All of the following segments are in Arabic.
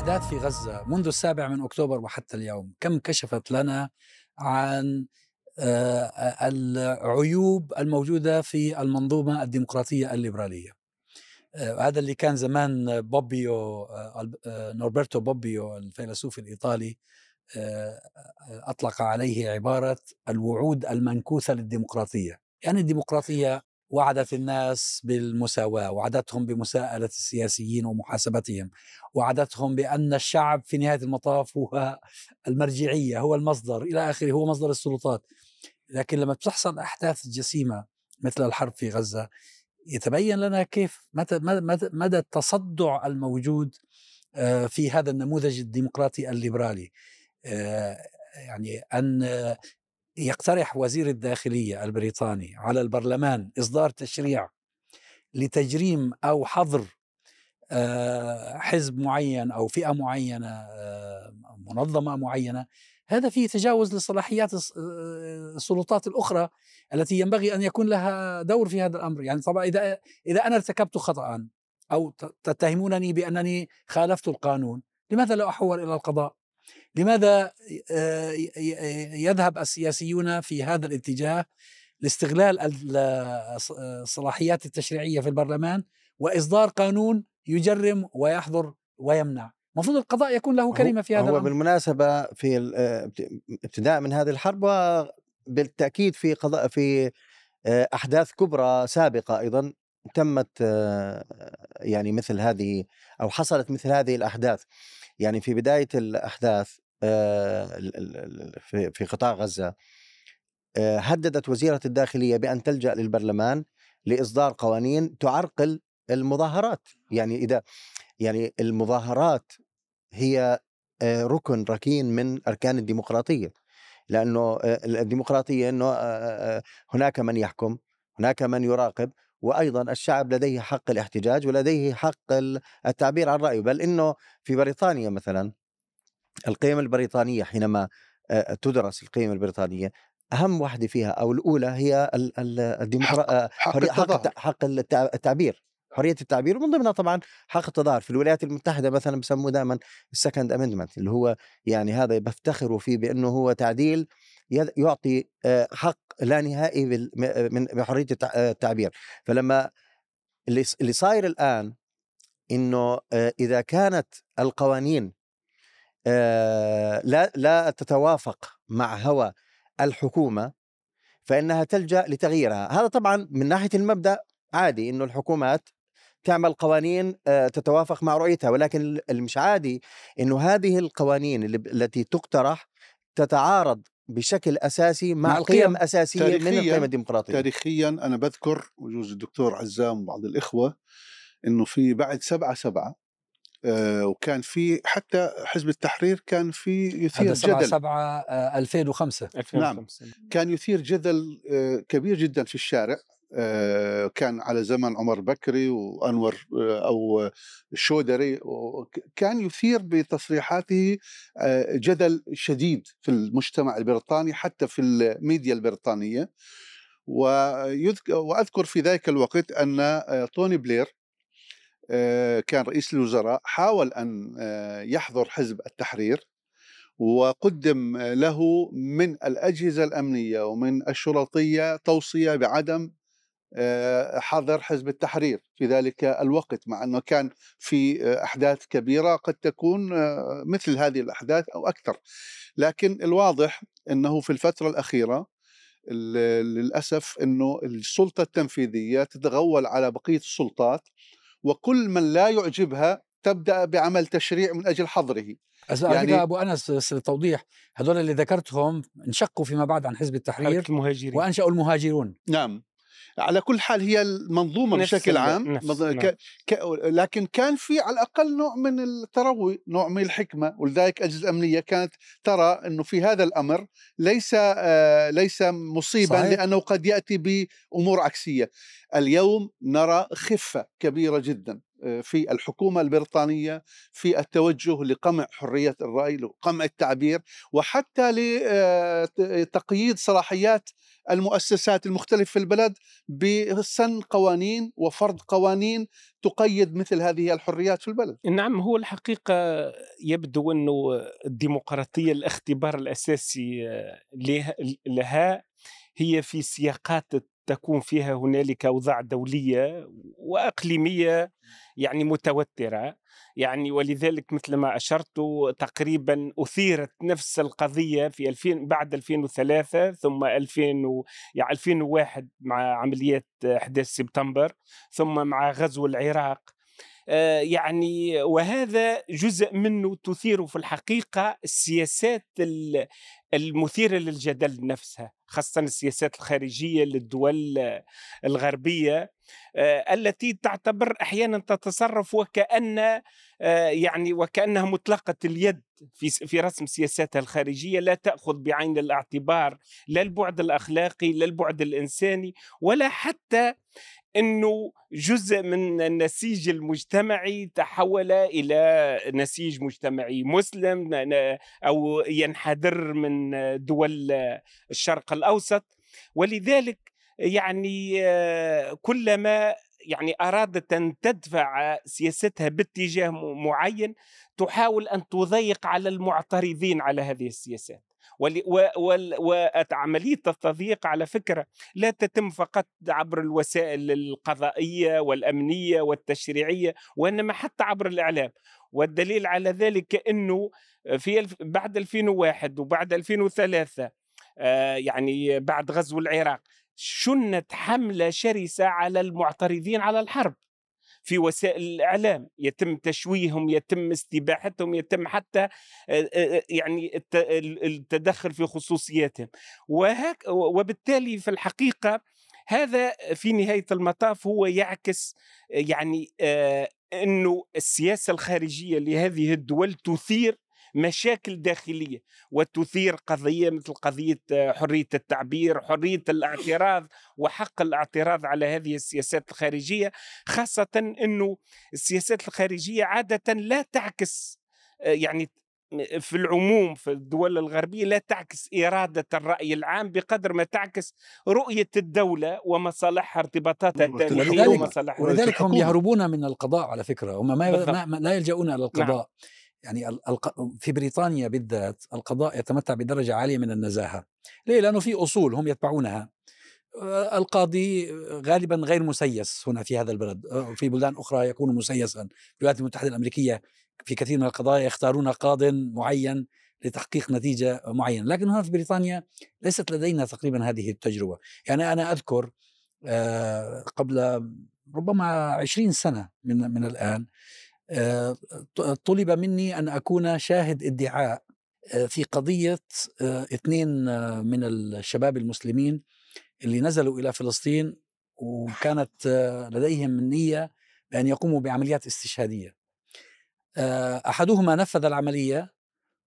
الأحداث في غزة منذ 7 أكتوبر وحتى اليوم كم كشفت لنا عن العيوب الموجودة في المنظومة الديمقراطية الليبرالية. هذا اللي كان زمان بوبيو، نوربرتو بوبيو الفيلسوف الإيطالي أطلق عليه عبارة الوعود المنكوثة للديمقراطية. يعني الديمقراطية وعدت الناس بالمساواة، وعدتهم بمساءلة السياسيين ومحاسبتهم، وعدتهم بأن الشعب في نهاية المطاف هو المرجعية، هو المصدر إلى آخره، هو مصدر السلطات. لكن لما بتحصل أحداث جسيمة مثل الحرب في غزة يتبين لنا كيف مدى التصدع الموجود في هذا النموذج الديمقراطي الليبرالي. يعني أن يقترح وزير الداخلية البريطاني على البرلمان إصدار تشريع لتجريم أو حظر حزب معين أو فئة معينة، منظمة معينة، هذا فيه تجاوز لصلاحيات السلطات الأخرى التي ينبغي أن يكون لها دور في هذا الأمر. يعني طبعا إذا أنا ارتكبت خطأ أو تتهمونني بأنني خالفت القانون، لماذا لا أحول إلى القضاء؟ لماذا يذهب السياسيون في هذا الاتجاه لاستغلال الصلاحيات التشريعية في البرلمان وإصدار قانون يجرم ويحظر ويمنع؟ المفروض القضاء يكون له كلمة في هذا الأمر. بالمناسبة في ابتداء من هذه الحرب، وبالتأكيد في قضاء في أحداث كبرى سابقة أيضا تمت يعني مثل هذه أو حصلت مثل هذه الأحداث. يعني في بداية الأحداث في قطاع غزة هددت وزيرة الداخلية بأن تلجأ للبرلمان لإصدار قوانين تعرقل المظاهرات. يعني إذا يعني المظاهرات هي ركن ركين من أركان الديمقراطية، لأنه الديمقراطية أنه هناك من يحكم، هناك من يراقب، وأيضا الشعب لديه حق الاحتجاج ولديه حق التعبير عن رأيه. بل أنه في بريطانيا مثلا القيم البريطانية، حينما تدرس القيم البريطانية أهم واحدة فيها أو الأولى هي حق التعبير، حرية التعبير، ومن ضمنها طبعا حق التظاهر. في الولايات المتحدة مثلا بسموه دائما السكند أمندمنت، اللي هو يعني هذا بفتخروا فيه بأنه هو تعديل يعطي حق لا نهائي من حرية التعبير. فلما اللي صاير الآن إنه إذا كانت القوانين لا تتوافق مع هوى الحكومة فإنها تلجأ لتغييرها. هذا طبعا من ناحية المبدأ عادي إنه الحكومات تعمل قوانين تتوافق مع رؤيتها، ولكن المش عادي إنه هذه القوانين التي تقترح تتعارض بشكل أساسي مع قيم أساسية من القيم الديمقراطية. تاريخيا أنا بذكر وجوز الدكتور عزام وبعض الإخوة أنه في بعد 7/7 وكان في حتى حزب التحرير كان في يثير 7/7 2005. نعم، كان يثير جدل كبير جدا في الشارع، كان على زمن عمر بكري وأنور أو شودري، كان يثير بتصريحاته جدل شديد في المجتمع البريطاني حتى في الميديا البريطانية. وأذكر في ذلك الوقت أن طوني بلير كان رئيس الوزراء حاول أن يحضر حزب التحرير، وقدم له من الأجهزة الأمنية ومن الشرطية توصية بعدم حظر حزب التحرير في ذلك الوقت، مع أنه كان في أحداث كبيرة قد تكون مثل هذه الأحداث أو أكثر. لكن الواضح أنه في الفترة الأخيرة للأسف أنه السلطة التنفيذية تتغول على بقية السلطات، وكل من لا يعجبها تبدأ بعمل تشريع من أجل حظره. يعني أبو أنس للتوضيح، هذول اللي ذكرتهم انشقوا فيما بعد عن حزب التحرير وأنشأوا المهاجرون. نعم، على كل حال هي المنظومة بشكل عام لكن كان في على الأقل نوع من التروي، نوع من الحكمة، ولذلك أجهزة أمنية كانت ترى أنه في هذا الأمر ليس مصيبا، صحيح، لأنه قد يأتي بأمور عكسية. اليوم نرى خفة كبيرة جدا في الحكومة البريطانية في التوجه لقمع حرية الرأي وقمع التعبير وحتى لتقييد صلاحيات المؤسسات المختلفة في البلد بسن قوانين وفرض قوانين تقيد مثل هذه الحريات في البلد. نعم، هو الحقيقة يبدو أنه الديمقراطية الاختبار الأساسي لها هي في سياقات تكون فيها هنالك أوضاع دولية وأقليمية يعني متوترة، يعني ولذلك مثل ما أشرت تقريبا أثيرت نفس القضية في 2000 بعد 2003 ثم 2001 مع عملية 11 سبتمبر ثم مع غزو العراق، يعني وهذا جزء منه تثير في الحقيقة السياسات المثيرة للجدل نفسها، خاصة السياسات الخارجية للدول الغربية التي تعتبر أحيانا تتصرف وكأن يعني وكأنها مطلقة اليد في رسم سياساتها الخارجية، لا تأخذ بعين الاعتبار لا البعد الأخلاقي لا البعد الإنساني ولا حتى أنه جزء من النسيج المجتمعي تحول إلى نسيج مجتمعي مسلم أو ينحدر من دول الشرق الأوسط. ولذلك يعني كلما يعني أرادت أن تدفع سياستها باتجاه معين تحاول أن تضيق على المعترضين على هذه السياسات، وعملية التضييق على فكرة لا تتم فقط عبر الوسائل القضائية والأمنية والتشريعية وإنما حتى عبر الإعلام. والدليل على ذلك أنه في بعد 2001 وبعد 2003 يعني بعد غزو العراق شنت حملة شرسة على المعترضين على الحرب في وسائل الإعلام، يتم تشويههم يتم استباحتهم يتم حتى يعني التدخل في خصوصياتهم، وبالتالي في الحقيقة هذا في نهاية المطاف هو يعكس يعني أنه السياسة الخارجية لهذه الدول تثير مشاكل داخلية وتثير قضية مثل قضية حرية التعبير حرية الاعتراض وحق الاعتراض على هذه السياسات الخارجية، خاصة أنه السياسات الخارجية عادة لا تعكس يعني في العموم في الدول الغربية لا تعكس إرادة الرأي العام بقدر ما تعكس رؤية الدولة ومصالحها ارتباطاتها التاريخية ومصالحها. ولذلك هم يهربون من القضاء على فكرة، هم ما لا يلجؤون إلى القضاء. نعم. يعني في بريطانيا بالذات القضاء يتمتع بدرجة عالية من النزاهة، ليه؟ لأنه في أصول هم يتبعونها. القاضي غالبا غير مسيس هنا في هذا البلد، في بلدان أخرى يكون مسيسا. في الولايات المتحدة الأمريكية في كثير من القضايا يختارون قاضٍ معين لتحقيق نتيجة معينة، لكن هنا في بريطانيا ليست لدينا تقريبا هذه التجربة. يعني أنا أذكر قبل ربما 20 سنة من الآن طلب مني أن أكون شاهد ادعاء في قضية 2 من الشباب المسلمين اللي نزلوا إلى فلسطين وكانت لديهم نية بأن يقوموا بعمليات استشهادية. أحدهما نفذ العملية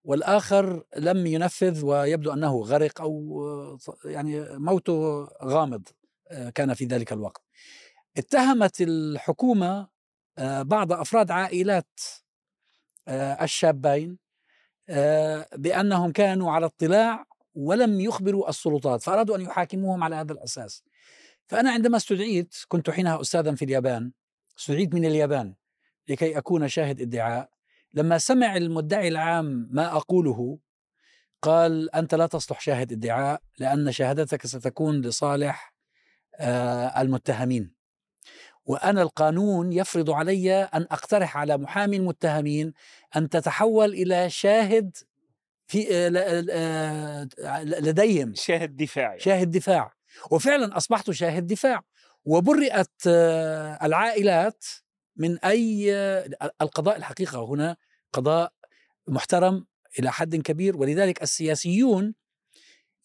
والآخر لم ينفذ ويبدو أنه غرق أو يعني موته غامض كان في ذلك الوقت. اتهمت الحكومة بعض أفراد عائلات الشابين بأنهم كانوا على اطلاع ولم يخبروا السلطات، فأرادوا أن يحاكموهم على هذا الأساس. فأنا عندما استدعيت، كنت حينها أستاذا في اليابان، استدعيت من اليابان لكي أكون شاهد ادعاء. لما سمع المدعي العام ما أقوله قال: أنت لا تصلح شاهد ادعاء لأن شهادتك ستكون لصالح المتهمين، وأنا القانون يفرض علي أن أقترح على محامي المتهمين أن تتحول إلى شاهد في لديهم شاهد دفاع وفعلا أصبحت شاهد دفاع، وبرئت العائلات من أي القضاء. الحقيقة هنا قضاء محترم إلى حد كبير، ولذلك السياسيون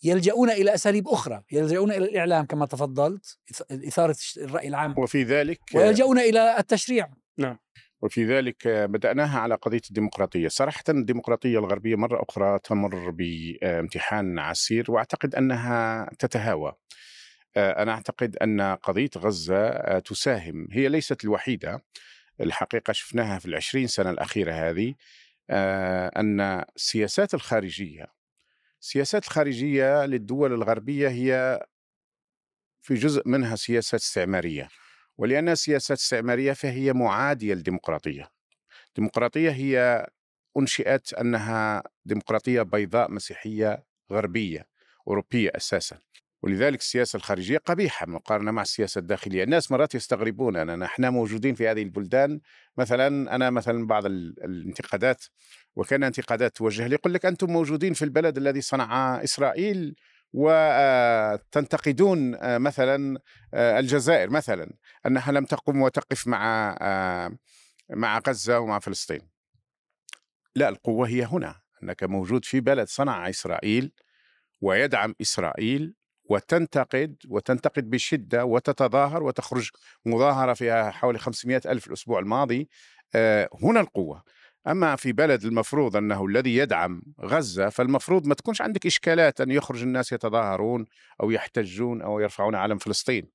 يلجؤون إلى أساليب أخرى، يلجؤون إلى الإعلام كما تفضلت إثارة الرأي العام، وفي ذلك ويلجؤون إلى التشريع. نعم، وفي ذلك بدأناها على قضية الديمقراطية. صراحة الديمقراطية الغربية مرة أخرى تمر بامتحان عسير، وأعتقد أنها تتهاوى. أنا أعتقد أن قضية غزة تساهم، هي ليست الوحيدة الحقيقة شفناها في 20 سنة الأخيرة هذه، أن السياسات الخارجية للدول الغربية هي في جزء منها سياسات استعمارية، ولأنها سياسات استعمارية فهي معادية للديمقراطية. الديمقراطية هي أنشئت أنها ديمقراطية بيضاء مسيحية غربية أوروبية أساساً، ولذلك السياسة الخارجية قبيحة مقارنة مع السياسة الداخلية. الناس مرات يستغربون أننا إحنا موجودين في هذه البلدان، مثلا أنا مثلا بعض الانتقادات، وكان انتقادات توجه لي، يقول لك أنتم موجودين في البلد الذي صنع إسرائيل وتنتقدون مثلا الجزائر مثلا أنها لم تقم وتقف مع غزة ومع فلسطين. لا، القوة هي هنا، أنك موجود في بلد صنع إسرائيل ويدعم إسرائيل وتنتقد بشدة وتتظاهر وتخرج مظاهرة فيها حوالي 500,000 الأسبوع الماضي. هنا القوة. أما في بلد المفروض أنه الذي يدعم غزة، فالمفروض ما تكونش عندك إشكالات أن يخرج الناس يتظاهرون أو يحتجون أو يرفعون علم فلسطين.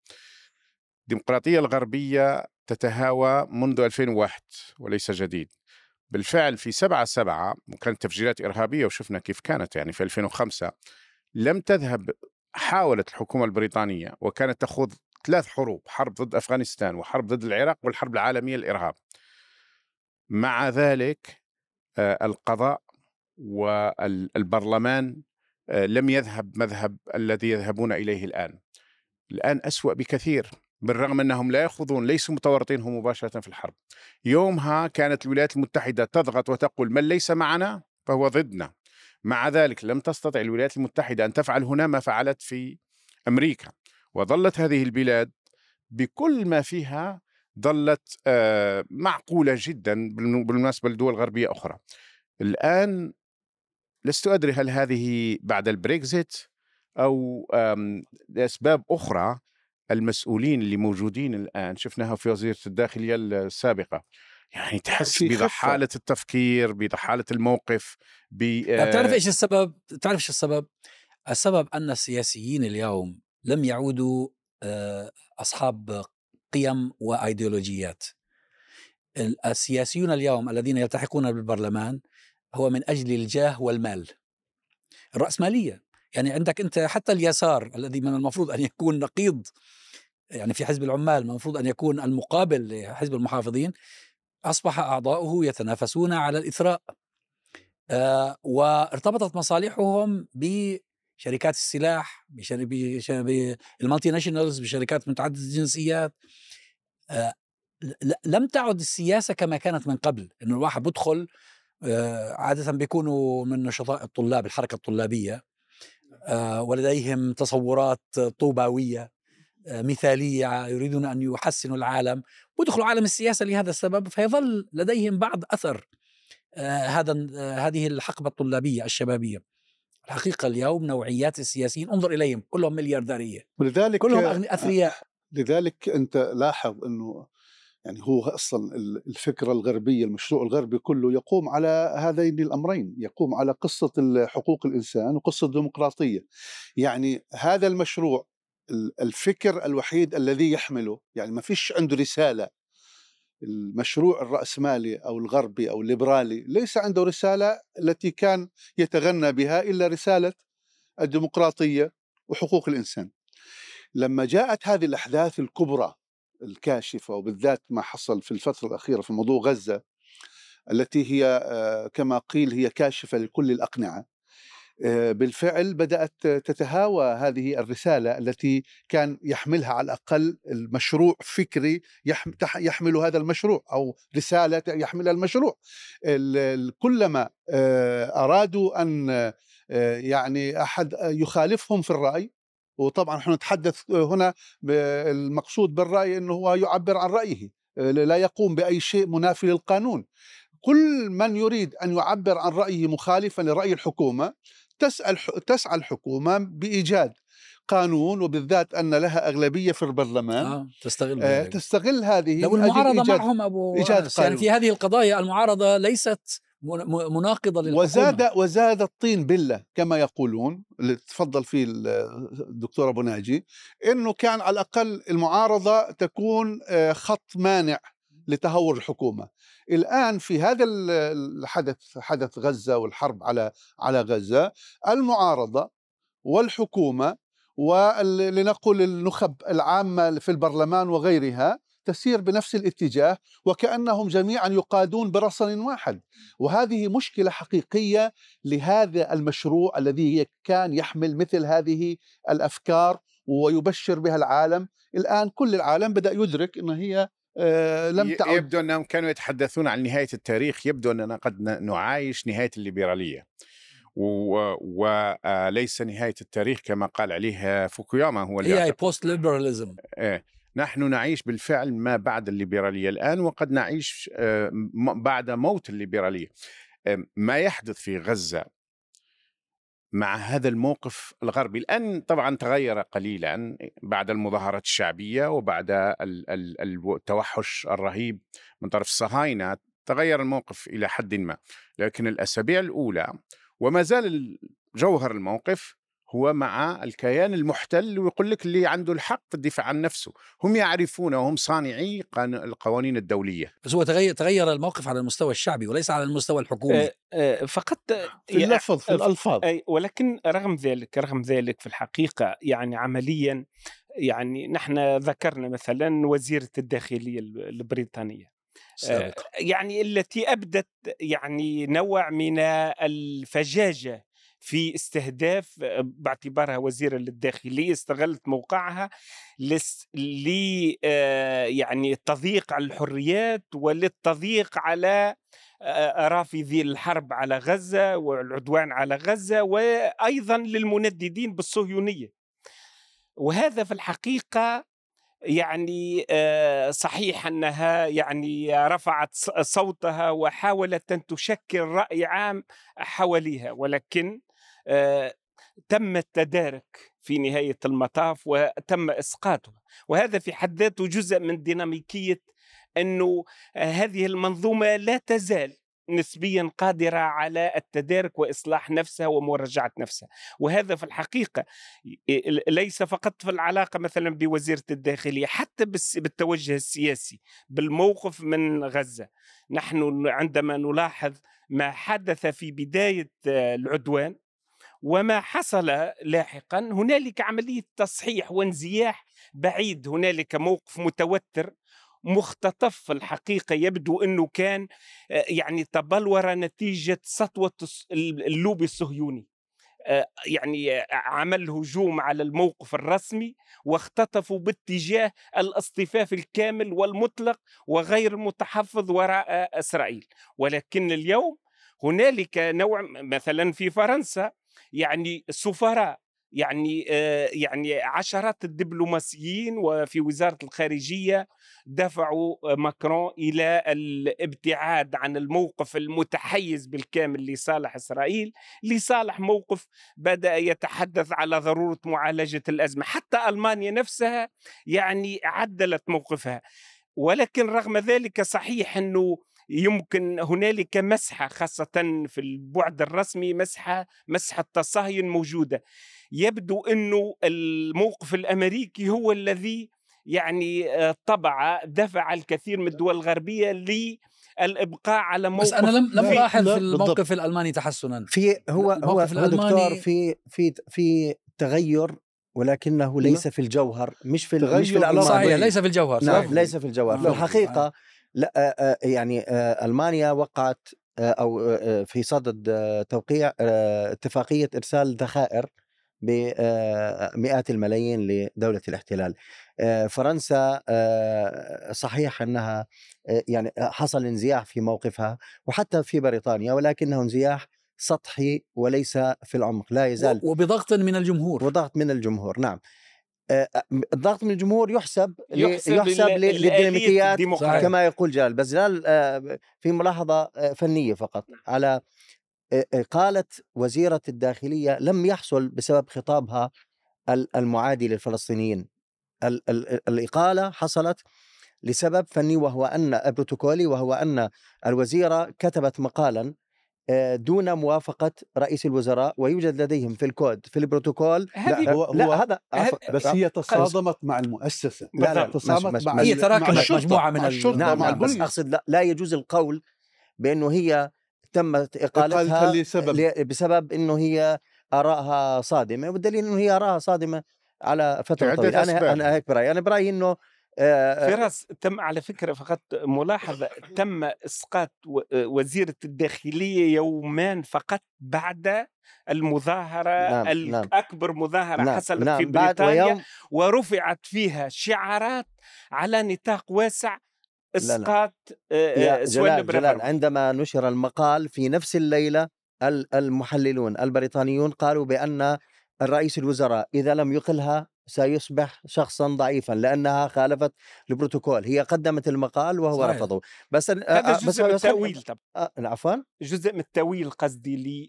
الديمقراطية الغربية تتهاوى منذ 2001 وليس جديد. بالفعل في 7/7 وكانت تفجيرات إرهابية، وشفنا كيف كانت يعني في 2005 لم تذهب. حاولت الحكومة البريطانية وكانت تخوض 3 حروب، حرب ضد أفغانستان وحرب ضد العراق والحرب العالمية للإرهاب. مع ذلك القضاء والبرلمان لم يذهب مذهب الذي يذهبون إليه الآن أسوأ بكثير، بالرغم أنهم لا يخوضون، ليسوا متورطين هم مباشرة في الحرب. يومها كانت الولايات المتحدة تضغط وتقول من ليس معنا فهو ضدنا. مع ذلك لم تستطع الولايات المتحدة أن تفعل هنا ما فعلت في أمريكا، وظلت هذه البلاد بكل ما فيها، ظلت معقولة جدا بالمناسبة لدول غربية أخرى. الآن لست أدري هل هذه بعد البريكزيت أو لأسباب أخرى. المسؤولين اللي موجودين الآن شفناها في وزيرة الداخلية السابقة، يعني تحس بضحالة التفكير، بضحالة الموقف. تعرف إيش السبب؟ السبب أن السياسيين اليوم لم يعودوا أصحاب قيم وأيديولوجيات. السياسيون اليوم الذين يلتحقون بالبرلمان هو من أجل الجاه والمال، الرأسمالية. يعني عندك أنت حتى اليسار الذي من المفروض أن يكون نقيض، يعني في حزب العمال المفروض أن يكون المقابل لحزب المحافظين، أصبح أعضاؤه يتنافسون على الإثراء، وارتبطت مصالحهم بشركات السلاح، بالمالتي ناشونالز، بشركات متعددة الجنسيات. لم تعد السياسة كما كانت من قبل، إنه الواحد بدخل عادة بيكونوا من نشطاء الطلاب، الحركة الطلابية، ولديهم تصورات طوباوية مثالية، يريدون أن يحسنوا العالم، ودخلوا عالم السياسة لهذا السبب، فيظل لديهم بعض أثر هذه الحقبة الطلابية الشبابية. الحقيقة اليوم نوعيات السياسيين انظر إليهم كلهم مليارديرية، ولذلك كلهم أثرياء. لذلك أنت لاحظ أنه يعني هو أصلا الفكرة الغربية، المشروع الغربي كله يقوم على هذين الأمرين، يقوم على قصة حقوق الإنسان وقصة الديمقراطية. يعني هذا المشروع الفكر الوحيد الذي يحمله، يعني ما فيش عنده رسالة. المشروع الرأسمالي أو الغربي أو الليبرالي ليس عنده رسالة التي كان يتغنى بها إلا رسالة الديمقراطية وحقوق الإنسان. لما جاءت هذه الأحداث الكبرى الكاشفة، وبالذات ما حصل في الفترة الأخيرة في موضوع غزة، التي هي كما قيل هي كاشفة لكل الأقنعة، بالفعل بدأت تتهاوى هذه الرسالة التي كان يحملها على الأقل المشروع فكري، يحمل هذا المشروع أو رسالة يحملها المشروع. كلما أرادوا أن يعني أحد يخالفهم في الرأي، وطبعا نحن نتحدث هنا المقصود بالرأي أنه هو يعبر عن رأيه، لا يقوم بأي شيء منافي للقانون. كل من يريد أن يعبر عن رأيه مخالفا لرأي الحكومة تسعى الحكومة بإيجاد قانون، وبالذات أن لها أغلبية في البرلمان تستغل هذه. لو المعارضة معهم أبو إيجاد يعني في هذه القضايا المعارضة ليست مناقضة للحكومة. وزاد الطين بلة كما يقولون، اللي تفضل فيه الدكتور أبو ناجي، أنه كان على الأقل المعارضة تكون خط مانع لتهور الحكومة. الآن في هذا الحدث، حدث غزة والحرب على غزة، المعارضة والحكومة ولنقول النخب العامة في البرلمان وغيرها تسير بنفس الاتجاه، وكأنهم جميعا يقادون برصن واحد. وهذه مشكلة حقيقية لهذا المشروع الذي كان يحمل مثل هذه الأفكار ويبشر بها العالم. الآن كل العالم بدأ يدرك أن هي لم تعد. يبدو أنهم كانوا يتحدثون عن نهاية التاريخ، يبدو أننا قد نعايش نهاية الليبرالية وليس نهاية التاريخ كما قال عليها فوكوياما. هو اللي بوست ليبراليزم. نحن نعيش بالفعل ما بعد الليبرالية الآن، وقد نعيش بعد موت الليبرالية. ما يحدث في غزة مع هذا الموقف الغربي الآن طبعا تغير قليلا بعد المظاهرات الشعبية وبعد التوحش الرهيب من طرف الصهاينة، تغير الموقف إلى حد ما، لكن الأسابيع الأولى وما زال جوهر الموقف هو مع الكيان المحتل، ويقول لك اللي عنده الحق في الدفاع عن نفسه. هم يعرفون وهم صانعي القوانين الدولية. بس هو تغير الموقف على المستوى الشعبي وليس على المستوى الحكومي. فقط في الألفاظ. ولكن رغم ذلك في الحقيقة يعني عمليا، يعني نحن ذكرنا مثلا وزيرة الداخلية البريطانية سابقا، يعني التي أبدت يعني نوع من الفجاجة في استهداف، باعتبارها وزيرة للداخلية استغلت موقعها يعني التضييق على الحريات وللتضييق على رافضي الحرب على غزة والعدوان على غزة، وأيضا للمنددين بالصهيونية. وهذا في الحقيقة يعني صحيح أنها يعني رفعت صوتها وحاولت أن تشكل رأي عام حواليها، ولكن تم التدارك في نهاية المطاف وتم إسقاطها. وهذا في حد ذاته جزء من ديناميكية أنه هذه المنظومة لا تزال نسبيا قادرة على التدارك وإصلاح نفسها ومراجعة نفسها. وهذا في الحقيقة ليس فقط في العلاقة مثلا بوزيرة الداخلية، حتى بالتوجه السياسي بالموقف من غزة. نحن عندما نلاحظ ما حدث في بداية العدوان وما حصل لاحقا، هنالك عملية تصحيح وانزياح بعيد، هنالك موقف متوتر مختطف في الحقيقة، يبدو أنه كان يعني تبلور نتيجة سطوة اللوبي الصهيوني، يعني عمل هجوم على الموقف الرسمي واختطفوا باتجاه الاصطفاف الكامل والمطلق وغير المتحفظ وراء إسرائيل. ولكن اليوم هنالك نوع مثلا في فرنسا يعني السفراء، يعني عشرات الدبلوماسيين وفي وزارة الخارجية دفعوا ماكرون إلى الابتعاد عن الموقف المتحيز بالكامل لصالح إسرائيل، لصالح موقف بدأ يتحدث على ضرورة معالجة الأزمة. حتى ألمانيا نفسها يعني عدلت موقفها. ولكن رغم ذلك صحيح أنه يمكن هنالك مسحة، خاصة في البعد الرسمي، مسحة تصاهين موجودة. يبدو أنه الموقف الأمريكي هو الذي يعني دفع الكثير من الدول الغربية للإبقاء على موقف. بس أنا لم ألاحظ في الموقف الألماني تحسنا. هو دكتور في تغير، ولكنه ليس في الجوهر، مش في الألمان. صحيح، ليس في الجوهر. نعم، ليس في الجوهر. في الحقيقة لا، يعني ألمانيا وقعت أو في صدد توقيع اتفاقية إرسال ذخائر بمئات الملايين لدولة الاحتلال. فرنسا صحيح أنها يعني حصل انزياح في موقفها، وحتى في بريطانيا، ولكنه انزياح سطحي وليس في العمق، لا يزال، وبضغط من الجمهور. وضغط من الجمهور، نعم. الضغط من الجمهور يحسب للديناميكيات كما يقول جلال. بس جلال في ملاحظة فنية فقط على قالت وزيرة الداخلية لم يحصل بسبب خطابها المعادي للفلسطينيين. الإقالة حصلت لسبب فني، وهو أن بروتوكولي، وهو أن الوزيرة كتبت مقالا دون موافقة رئيس الوزراء، ويوجد لديهم في الكود في البروتوكول. بس هي تصادمت مع المؤسسة، لا تصادمت مع مجموعة من الشرطة، مع البوليس. أقصد لا يجوز القول بأنه هي تمت إقالتها بسبب أنه هي آرائها صادمة، والدليل أنه هي آرائها صادمة على فترة طويلة. أنا هيك برأيي، أنا برأيي أنه فراس تم، على فكرة فقط ملاحظة، تم إسقاط وزيرة الداخلية يومان فقط بعد المظاهرة، نعم، الأكبر مظاهرة، نعم، حصلت، نعم، في بريطانيا، ورفعت فيها شعارات على نطاق واسع إسقاط جلال. عندما نشر المقال في نفس الليلة، المحللون البريطانيون قالوا بأن الرئيس الوزراء إذا لم يقلها سيصبح شخصا ضعيفا لأنها خالفت البروتوكول. هي قدمت المقال وهو صحيح. رفضه. بس هذا جزء من التأويل. عفوا، جزء من التأويل قصدي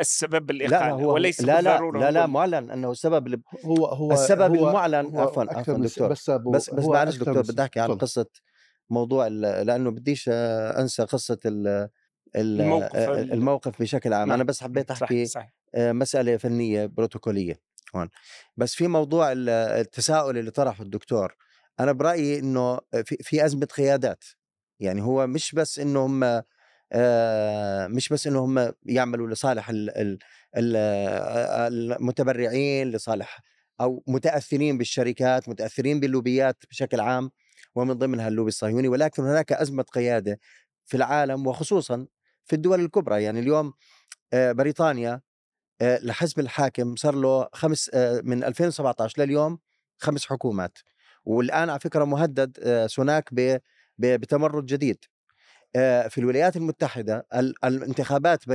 للسبب الإقالة، وليس بالضرورة. لا معلن أنه السبب، هو السبب المعلن. عفوا دكتور، بس معلش دكتور، بدي أحكي عن قصة موضوع لأنه بديش أنسى قصة الموقف بشكل عام. أنا بس حبيت أحكي مسألة فنية بروتوكولية هون. بس في موضوع التساؤل اللي طرحه الدكتور، أنا برأيي إنه في أزمة قيادات. يعني هو مش بس إنهم يعملوا لصالح المتبرعين، لصالح أو متأثرين بالشركات، متأثرين باللوبيات بشكل عام، ومن ضمنها اللوبي الصهيوني، ولكن هناك أزمة قيادة في العالم وخصوصا في الدول الكبرى. يعني اليوم بريطانيا الحزب الحاكم صار له من 2017 لليوم 5 حكومات، والآن على فكرة مهدد سوناك بتمرد جديد. في الولايات المتحدة الانتخابات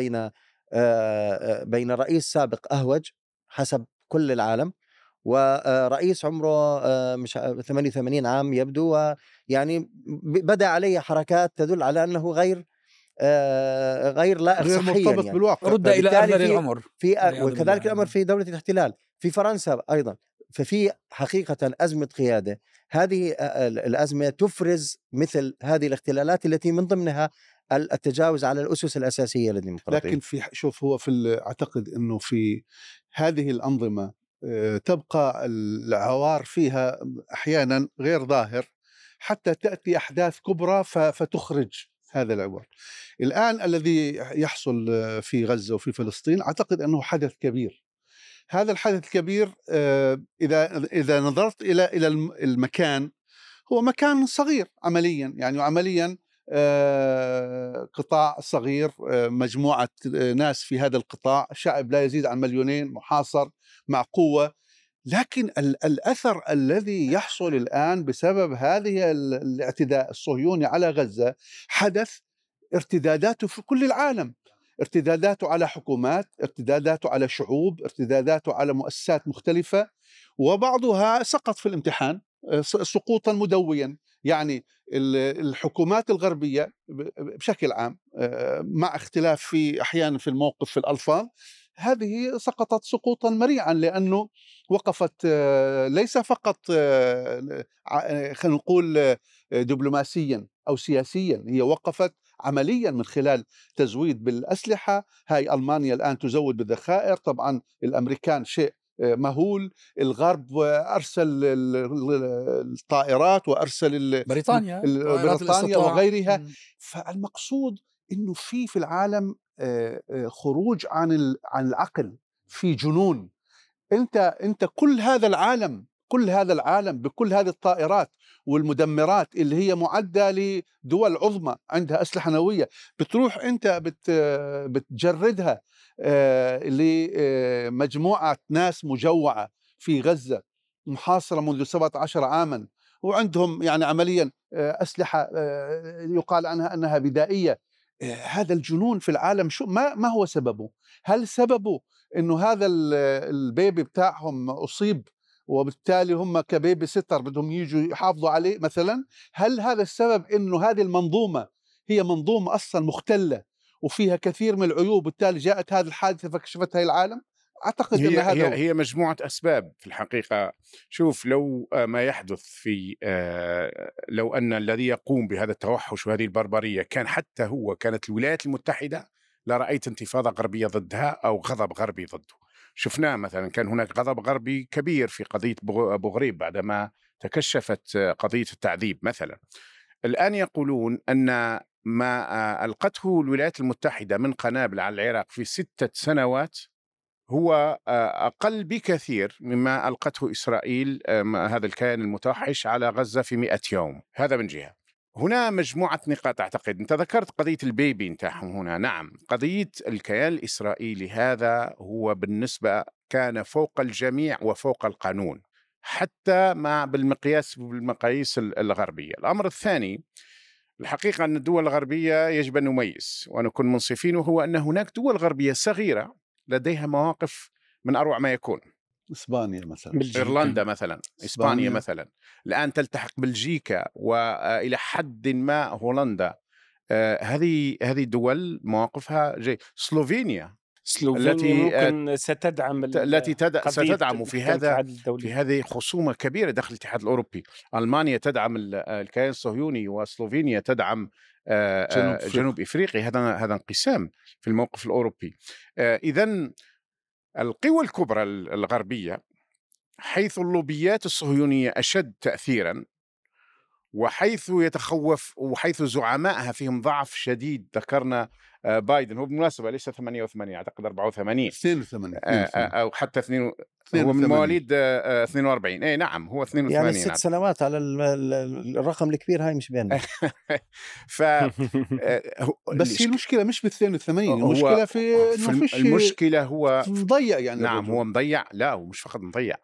بين رئيس سابق أهوج حسب كل العالم، ورئيس عمره مش 88 عام يبدو، يعني بدأ عليه حركات تدل على أنه غير لائق صحيا، مرتبط بالواقع، رد الى اقل العمر وكذلك الامر في دوله الاحتلال في فرنسا ايضا. ففي حقيقه ازمه قياده. هذه الازمه تفرز مثل هذه الاختلالات التي من ضمنها التجاوز على الاسس الاساسيه للديمقراطيه. لكن في شوف، هو في اعتقد انه في هذه الانظمه تبقى العوار فيها احيانا غير ظاهر حتى تاتي احداث كبرى فتخرج هذا العبر. الآن الذي يحصل في غزة وفي فلسطين أعتقد أنه حدث كبير. هذا الحدث الكبير إذا نظرت إلى المكان، هو مكان صغير عمليا، يعني عمليا قطاع صغير، مجموعة ناس في هذا القطاع، شعب لا يزيد عن 2 مليون محاصر مع قوة. لكن الأثر الذي يحصل الآن بسبب هذه الاعتداء الصهيوني على غزة، حدث ارتداداته في كل العالم، ارتداداته على حكومات، ارتداداته على شعوب، ارتداداته على مؤسسات مختلفة، وبعضها سقط في الامتحان سقوطا مدويا. يعني الحكومات الغربية بشكل عام، مع اختلاف في أحيانا في الموقف في الألفاظ، هذه سقطت سقوطا مريعا، لأنه وقفت ليس فقط خلينا نقول دبلوماسيا أو سياسيا، هي وقفت عمليا من خلال تزويد بالأسلحة. هاي ألمانيا الآن تزود بالذخائر، طبعا الأمريكان شيء مهول، الغرب أرسل الطائرات وأرسل بريطانيا وغيرها. فالمقصود إنه في العالم خروج عن العقل، في جنون. انت كل هذا العالم بكل هذه الطائرات والمدمرات اللي هي معدة لدول عظمى عندها أسلحة نووية، بتروح انت بتجردها لمجموعة ناس مجوعة في غزة، محاصرة منذ 17 عاما، وعندهم يعني عمليا أسلحة يقال عنها أنها بدائية. هذا الجنون في العالم، شو ما هو سببه؟ هل سببه إنه هذا البيبي بتاعهم أصيب وبالتالي هم كبيبي ستر بدهم يجوا يحافظوا عليه مثلا؟ هل هذا السبب إنه هذه المنظومة هي منظومة أصلا مختلة وفيها كثير من العيوب، وبالتالي جاءت هذه الحادثة فكشفتها العالم؟ أعتقد أن هذا هي مجموعة أسباب في الحقيقة. شوف، لو ما يحدث في لو أن الذي يقوم بهذا التوحش وهذه البربرية كان حتى هو كانت الولايات المتحدة لا رأيت انتفاضة غربية ضدها أو غضب غربي ضده. شفناه مثلا كان هناك غضب غربي كبير في قضية أبو غريب بعدما تكشفت قضية التعذيب مثلا. الآن يقولون أن ما ألقته الولايات المتحدة من قنابل على العراق في 6 سنوات هو أقل بكثير مما ألقته إسرائيل هذا الكيان المتوحش على غزة في 100 يوم. هذا من جهة. هنا مجموعة نقاط أعتقد أنت ذكرت قضية البيبي نتاعهم هنا. نعم قضية الكيان الإسرائيلي هذا هو بالنسبة كان فوق الجميع وفوق القانون حتى مع بالمقاييس الغربية. الأمر الثاني الحقيقة أن الدول الغربية يجب أن نميز ونكون منصفين، وهو أن هناك دول غربية صغيرة لديها مواقف من أروع ما يكون. إسبانيا مثلا، إيرلندا مثلا، إسبانيا مثلا، الآن تلتحق بلجيكا وإلى حد ما هولندا. هذه دول مواقفها جيد. سلوفينيا التي ممكن ستدعم ستدعم في هذه خصومة كبيرة داخل الاتحاد الأوروبي. ألمانيا تدعم الكيان الصهيوني وسلوفينيا تدعم جنوب إفريقيا. هذا انقسام في الموقف الأوروبي. إذن القوى الكبرى الغربية حيث اللوبيات الصهيونية أشد تأثيرا، وحيث يتخوف وحيث زعمائها فيهم ضعف شديد. ذكرنا بايدن، هو بالمناسبة ليس 88 أعتقد 84 82 أو حتى 82، هو من مواليد 42. أي نعم هو 82 يعني 6 سنوات على الرقم الكبير هاي مش بيننا. بس هي المشكلة مش بال 82، المشكلة في المشكلة هو مضيع يعني. نعم هو مضيع، لا ومش فقط مضيع،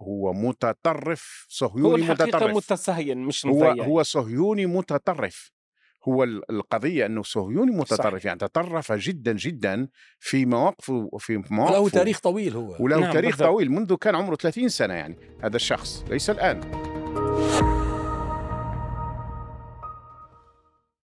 هو متطرف صهيوني متطرف. هو متسهين مش مضيع، هو صهيوني متطرف. هو القضية أنه صهيوني متطرف، يعني تطرف جدا جدا في مواقفه وله تاريخ طويل منذ كان عمره 30 سنة. يعني هذا الشخص ليس الآن.